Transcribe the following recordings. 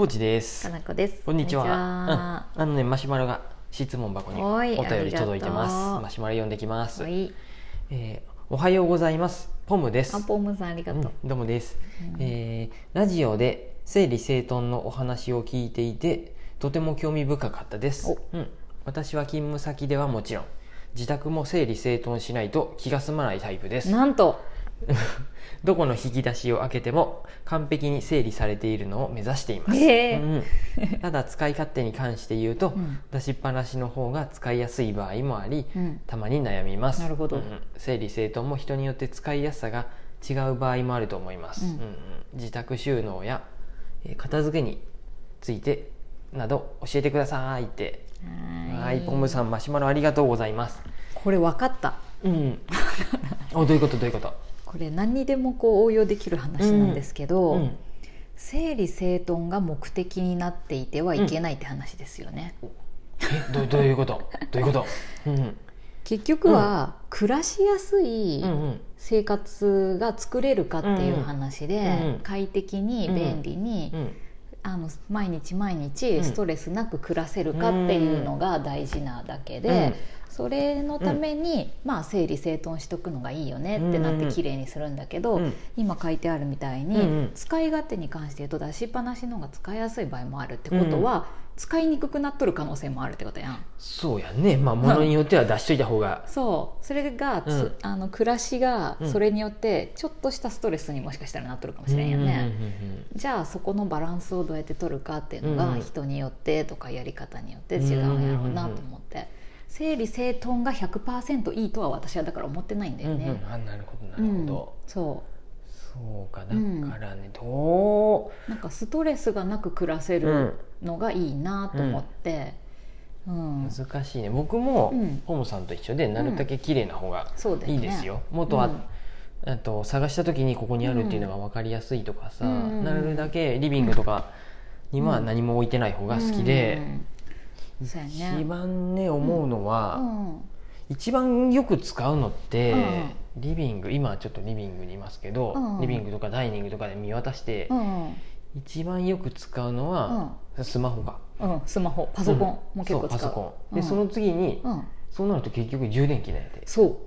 コウジです。かなこです。こんにちは。うん、マシュマロが質問箱にお便り届いてます。マシュマロ読んできます。おはようございます。ポムです。ポムさんありがとう。どうもです。ラジオで整理整頓のお話を聞いていて、とても興味深かったです。私は勤務先ではもちろん、自宅も整理整頓しないと気が済まないタイプです。なんと。どこの引き出しを開けても完璧に整理されているのを目指しています、ただ使い勝手に関して言うと、出しっぱなしの方が使いやすい場合もあり、たまに悩みます。なるほど、整理整頓も人によって使いやすさが違う場合もあると思います、自宅収納や片付けについてなど教えてくださいって。はい、ポムさんマシュマロありがとうございます。これ分かった、どういうことどういうこと。これ何にでもこう応用できる話なんですけど、整理整頓が目的になっていてはいけないって話ですよね、どういうことどういうこと、結局は暮らしやすい生活が作れるかっていう話で、快適に便利に、毎日毎日ストレスなく暮らせるかっていうのが大事なだけで、それのために、整理整頓しとくのがいいよねってなって綺麗にするんだけど、今書いてあるみたいに、使い勝手に関して言うと出しっぱなしの方が使いやすい場合もあるってことは、使いにくくなっとる可能性もあるってことやん。そうやね、物によっては出しといた方がそう、それが、暮らしがそれによってちょっとしたストレスにもしかしたらなっとるかもしれんよね。じゃあそこのバランスをどうやって取るかっていうのが、人によってとかやり方によって違うんやろうなと思って、整理整頓が 100% いいとは私はだから思ってないんだよね。なるほどなるほど、そうか、だからね、なんかストレスがなく暮らせるのがいいなと思って、難しいね。僕もポムさんと一緒で、なるだけ綺麗な方がいいですよ。元は、あと探した時にここにあるっていうのが分かりやすいとかさ、なるだけリビングとかには何も置いてない方が好きで、一番ね思うのは、一番よく使うのって、リビング。今ちょっとリビングにいますけど、リビングとかダイニングとかで見渡して、一番よく使うのは、スマホが、スマホパソコンも結構使う。そうパソコンで、その次に、そうなると結局充電器なんで、そ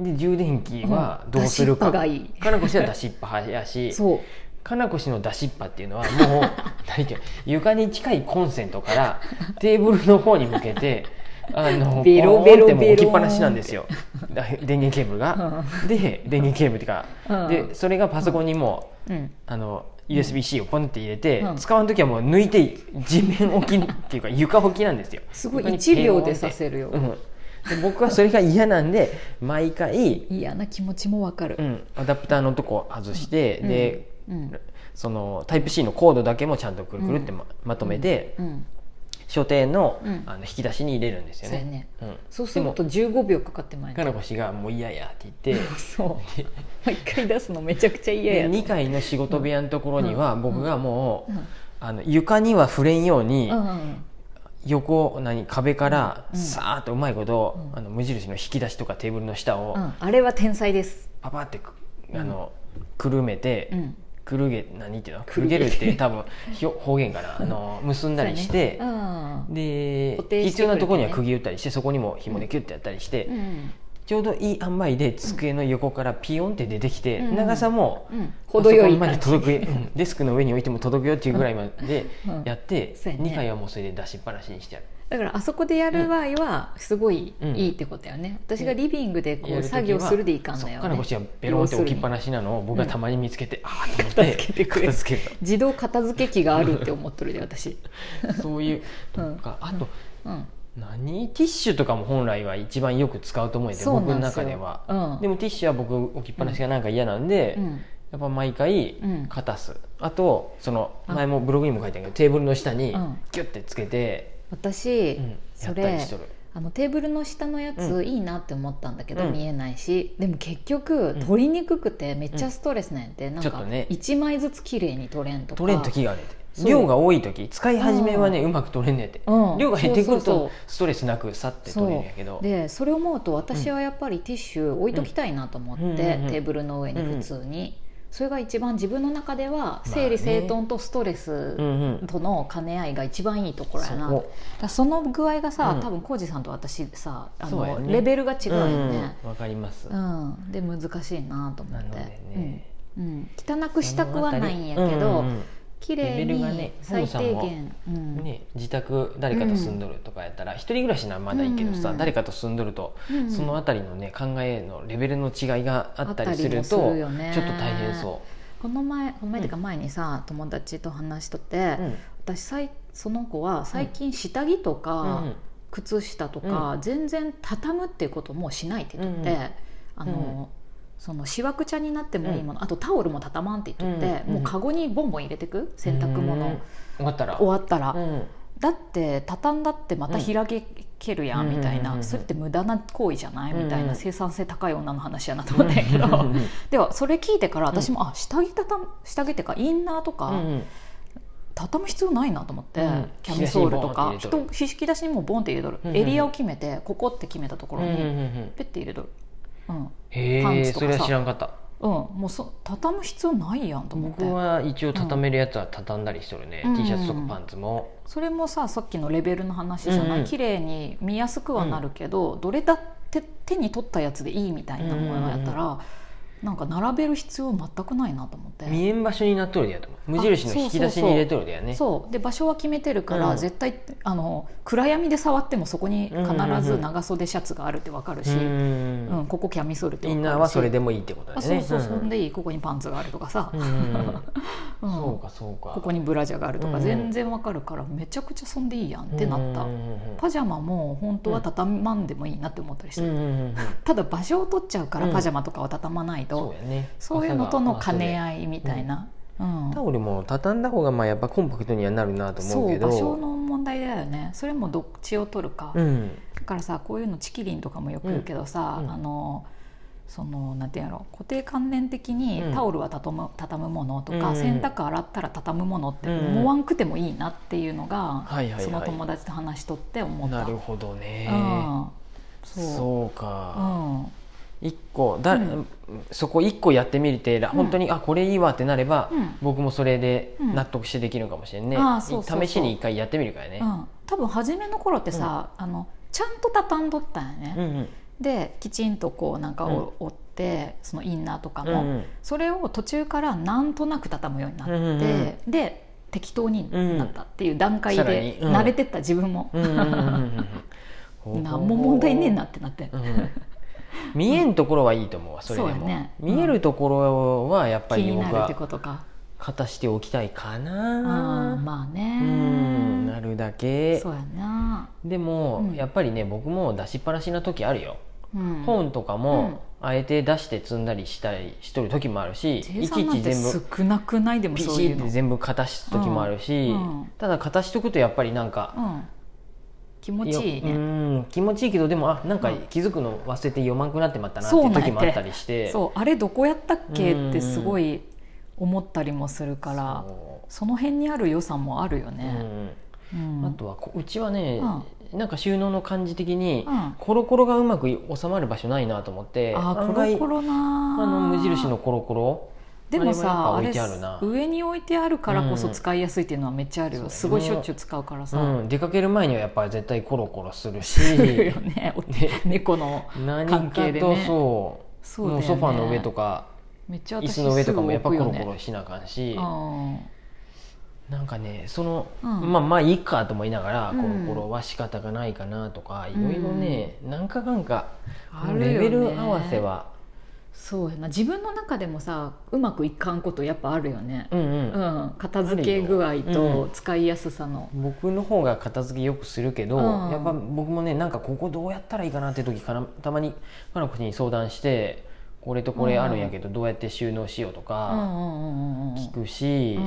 うで充電器はどうするか、かなこ氏は出しっぱやし、かなこ氏の出しっぱっていうのはもう床に近いコンセントからテーブルの方に向けてベロベロベロって置きっぱなしなんですよ電源ケーブルが、で電源ケーブルってか、でそれがパソコンにもUSB-C をポンって入れて、使わんときはもう抜いて地面置きっていうか床置きなんですよ。すごい1秒でさせるよ、で僕はそれが嫌なんで毎回嫌な気持ちもわかる、アダプターのとこ外して、でそのタイプ C のコードだけもちゃんとくるくるってまとめて、所定の引き出しに入れるんですよね。そうすると15秒かかってまいります。かなこ氏がもう嫌やって言って、そう1回出すのめちゃくちゃ嫌や。2階の仕事部屋のところには、僕がもう床には触れんように横壁からさーっとうまいこと無印の引き出しとかテーブルの下を、あれは天才です、パパってくるめて、何ていうの、くるげるって多分方言かな、結んだりして、で必要なところには釘打ったりして、そこにも紐でキュッてやったりして、ちょうどいい塩梅で机の横からピヨンって出てきて、長さも程よいまで届く、デスクの上に置いても届くよっていうぐらいまでやって、2回はもうそれで出しっぱなしにしてやる。だからあそこでやる場合はすごいいいってことだよね。私がリビングでこう作業するでいかんだよね。そっからこっちはベロンって置きっぱなしなのを僕がたまに見つけて、あーと思って片付ける。自動片付け機があるって思っとるで私。そういうとか、あとティッシュとかも本来は一番よく使うと思うんで、僕の中では。でもティッシュは僕置きっぱなしがなんか嫌なんで、やっぱ毎回片す。あとその前もブログにも書いてあるけど、テーブルの下にキュッてつけて。私、それテーブルの下のやついいなって思ったんだけど、見えないし、でも結局取りにくくてめっちゃストレスなんて、なんか1枚ずつ綺麗に取れんとか、取れん時があるんで、量が多い時、使い始めはねうまく取れんねんって、量が減ってくるとストレスなくさって取れるんやけど、でそれを思うと私はやっぱりティッシュ置いときたいなと思って、テーブルの上に普通に。それが一番自分の中では整理整頓とストレスとの兼ね合いが一番いいところやな、だからその具合がさ、多分浩二さんと私さレベルが違うよね。わかります、うん、で難しいなと思って、ね、うんうん、汚くしたくはないんやけど、綺麗に最低限、ね、自宅誰かと住んどるとかやったら、一人暮らしならまだいいけどさ、誰かと住んどると、そのあたりの、ね、考えのレベルの違いがあったりするとちょっと大変そう。この前ってか前にさ、友達と話しとって、私その子は最近下着とか靴下とか全然畳むっていうこともしないって言っとって、そのしわくちゃになってもいいもの、あとタオルも畳まんって言っとって、もうカゴにボンボン入れてく洗濯物、終わったら、だって畳んだってまた開けるやんみたいな、それって無駄な行為じゃないみたいな、生産性高い女の話やなと思ったんやけど、ではそれ聞いてから私も、あ、下着ってかインナーとか、畳む必要ないなと思って、キャミソールとか引き出しにもボンって入れとる、エリアを決めてここって決めたところにペッて入れとる。パンツとかさ、それは知らんかった、もう畳む必要ないやんと思って。僕は一応畳めるやつは畳んだりしてるね、T シャツとかパンツも。それもさ、さっきのレベルの話じゃない、綺麗に見やすくはなるけど、どれだって手に取ったやつでいいみたいなものやったら、なんか並べる必要全くないなと思って。見えん場所になっとるでやと思う、無印の引き出しに入れとるでやね。そうで場所は決めてるから、絶対暗闇で触ってもそこに必ず長袖シャツがあるって分かるし、ここキャミソールって分かるし、インナーはそれでもいいってことだよね。そんでいい、ここにパンツがあるとかさ、ここにブラジャーがあるとか全然分かるから、めちゃくちゃそんでいいやんってなった、パジャマも本当は畳まんでもいいなって思ったりしてる、ただ場所を取っちゃうから、パジャマとかは畳まない、そういうのとの兼ね合いみたいな、タオルも畳んだ方がまあやっぱコンパクトにはなるなと思うけど、そう場所の問題だよね。それもどっちを取るか、だからさ、こういうのチキリンとかもよく言うけどさ、そのなんていうの、固定観念的にタオルは畳むものとか、洗濯洗ったら畳むものって思わんくてもいいなっていうのが、その友達と話しとって思った。なるほどね、そうか、1個そこ1個やってみるって本当に、あ、これいいわってなれば、僕もそれで納得してできるかもしれんね、試しに1回やってみるからね、多分初めの頃ってさ、ちゃんと畳んどったんやね、できちんとこうなんか折って、そのインナーとかも、それを途中からなんとなく畳むようになって、で適当になったっていう段階で慣れてった自分も、何も問題ねえなってなって。見えんところはいいと思うわ、それでも、見えるところはやっぱり僕は片しておきたいかな。まあね、なるだけ。そうやな。でもやっぱりね、僕も出しっぱなしな時あるよ、本とかもあえて出して積んだりしたりしとる時もあるし、いちいち全部少なくないでもそういうのピシッて全部片す時もあるし、ただ片しとくとやっぱりなんか気持ちいいね、気持ちいいけど、でもなんか気づくの忘れて読まんくなってまったなっていう時もあったりして、そうあれどこやったっけってすごい思ったりもするから、その辺にある良さもあるよね。あとはうちはね、なんか収納の感じ的にコロコロがうまく収まる場所ないなと思って、コロコロな無印のコロコロでもさ、あれ上に置いてあるからこそ使いやすいっていうのはめっちゃあるよ、すごいしょっちゅう使うからさ、出かける前にはやっぱり絶対コロコロするし、猫の関係でね、そうソファの上とか椅子の上とかもやっぱコロコロしなあかんし、なんかね、そのまあいいかと思いながら、コロコロは仕方がないかなとか、いろいろね、なんかレベル合わせは。そうやな、自分の中でもさ、うまくいかんことやっぱあるよね、片付け具合と使いやすさの、僕の方が片付けよくするけど、やっぱ僕もね、なんかここどうやったらいいかなって時からたまにかなこに相談して、これとこれあるんやけどどうやって収納しようとか聞くし、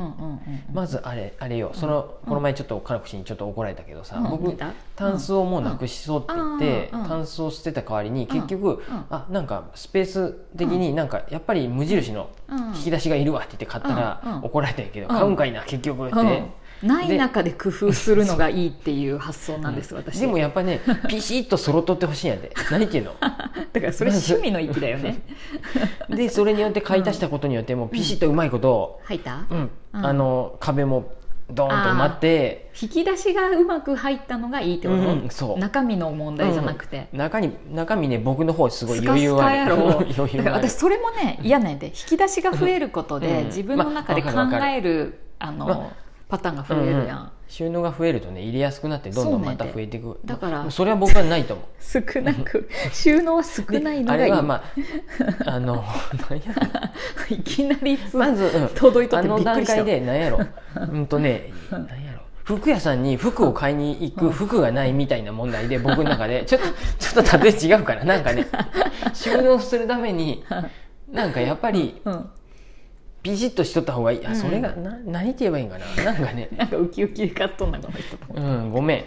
まずあれよ、この前ちょっとかなこにちょっと怒られたけどさ、僕タンスをもうなくしそうって言って、タンスを捨てた代わりに結局、なんかスペース的になんかやっぱり無印の引き出しがいるわって言って買ったら怒られたんやけど、買うんかいな結局って。ない中で工夫するのがいいっていう発想なんです、私。でもやっぱりね、ピシッと揃っとってほしいんやで。何ていうのだからそれ趣味の域だよね。でそれによって買い足したことによってもうピシッとうまいこと、うん、入った、うん、壁もドーンと埋まって、引き出しがうまく入ったのがいいってこと、うん、そう、中身の問題じゃなくて、うん、中身ね、僕の方すごい余裕ある。だから私それもね嫌なんで、引き出しが増えることで、うん、自分の中で考える、まあパターンが増えるやん、うんうん、収納が増えるとね入れやすくなってどんどんまた増えていく。だからそれは僕はないと思う。少なく収納は少ないのがいい。あれはまあいきなりまず、うん、届いとってびっくりした。あの段階で何やろ何やろ、服屋さんに服を買いに行く、服がないみたいな問題で、僕の中でちょっと例え違うから、なんかね、収納するためになんかやっぱり、うんビシッとしとった方がいい。あ、それが、何て言えばいいんかな。なんかね、なんかウキウキで買っとんなかった。うん、ごめん。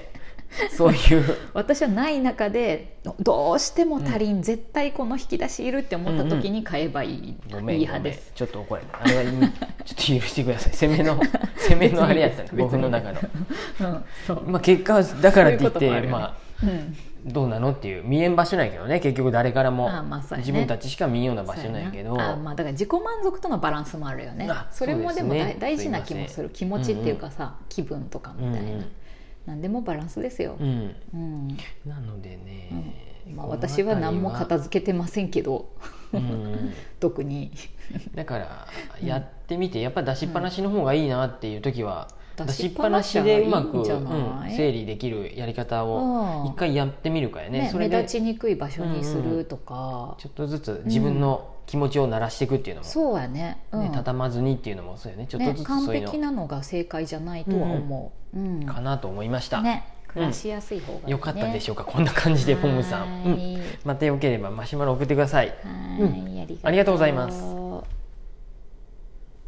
そういう。私はない中でどうしても足りん、絶対この引き出しいるって思った時に買えばいい。ごめん、いい派です。ちょっと怒れ。あれはちょっと許してください。攻めのあれやったの、僕の中の。うん、そう。まあ結果はだからって言って、まあ。うんどうなのっていう見えん場所ないけどね、結局誰からも自分たちしか見えんような場所ないけど、あ、まあだから自己満足とのバランスもあるよね。それもでも大事な気もする。気持ちっていうかさ、気分とかみたいな、何でもバランスですよ。なのでね、まあ私は何も片付けてませんけど、特にだからやってみて、やっぱ出しっぱなしの方がいいなっていう時は出しっぱなしでうまく整理できるやり方を一回やってみるからね。それで目立ちにくい場所にするとか、ちょっとずつ自分の気持ちを慣らしていくっていうのも、そうやね、畳まずにっていうのもそうやね、ちょっとずつそういうの完璧なのが正解じゃないとは思うかなと思いましたね。暮らしやすい方が良かったでしょうか。こんな感じでポムさん、またよければマシュマロ送ってください。ありがとうございます。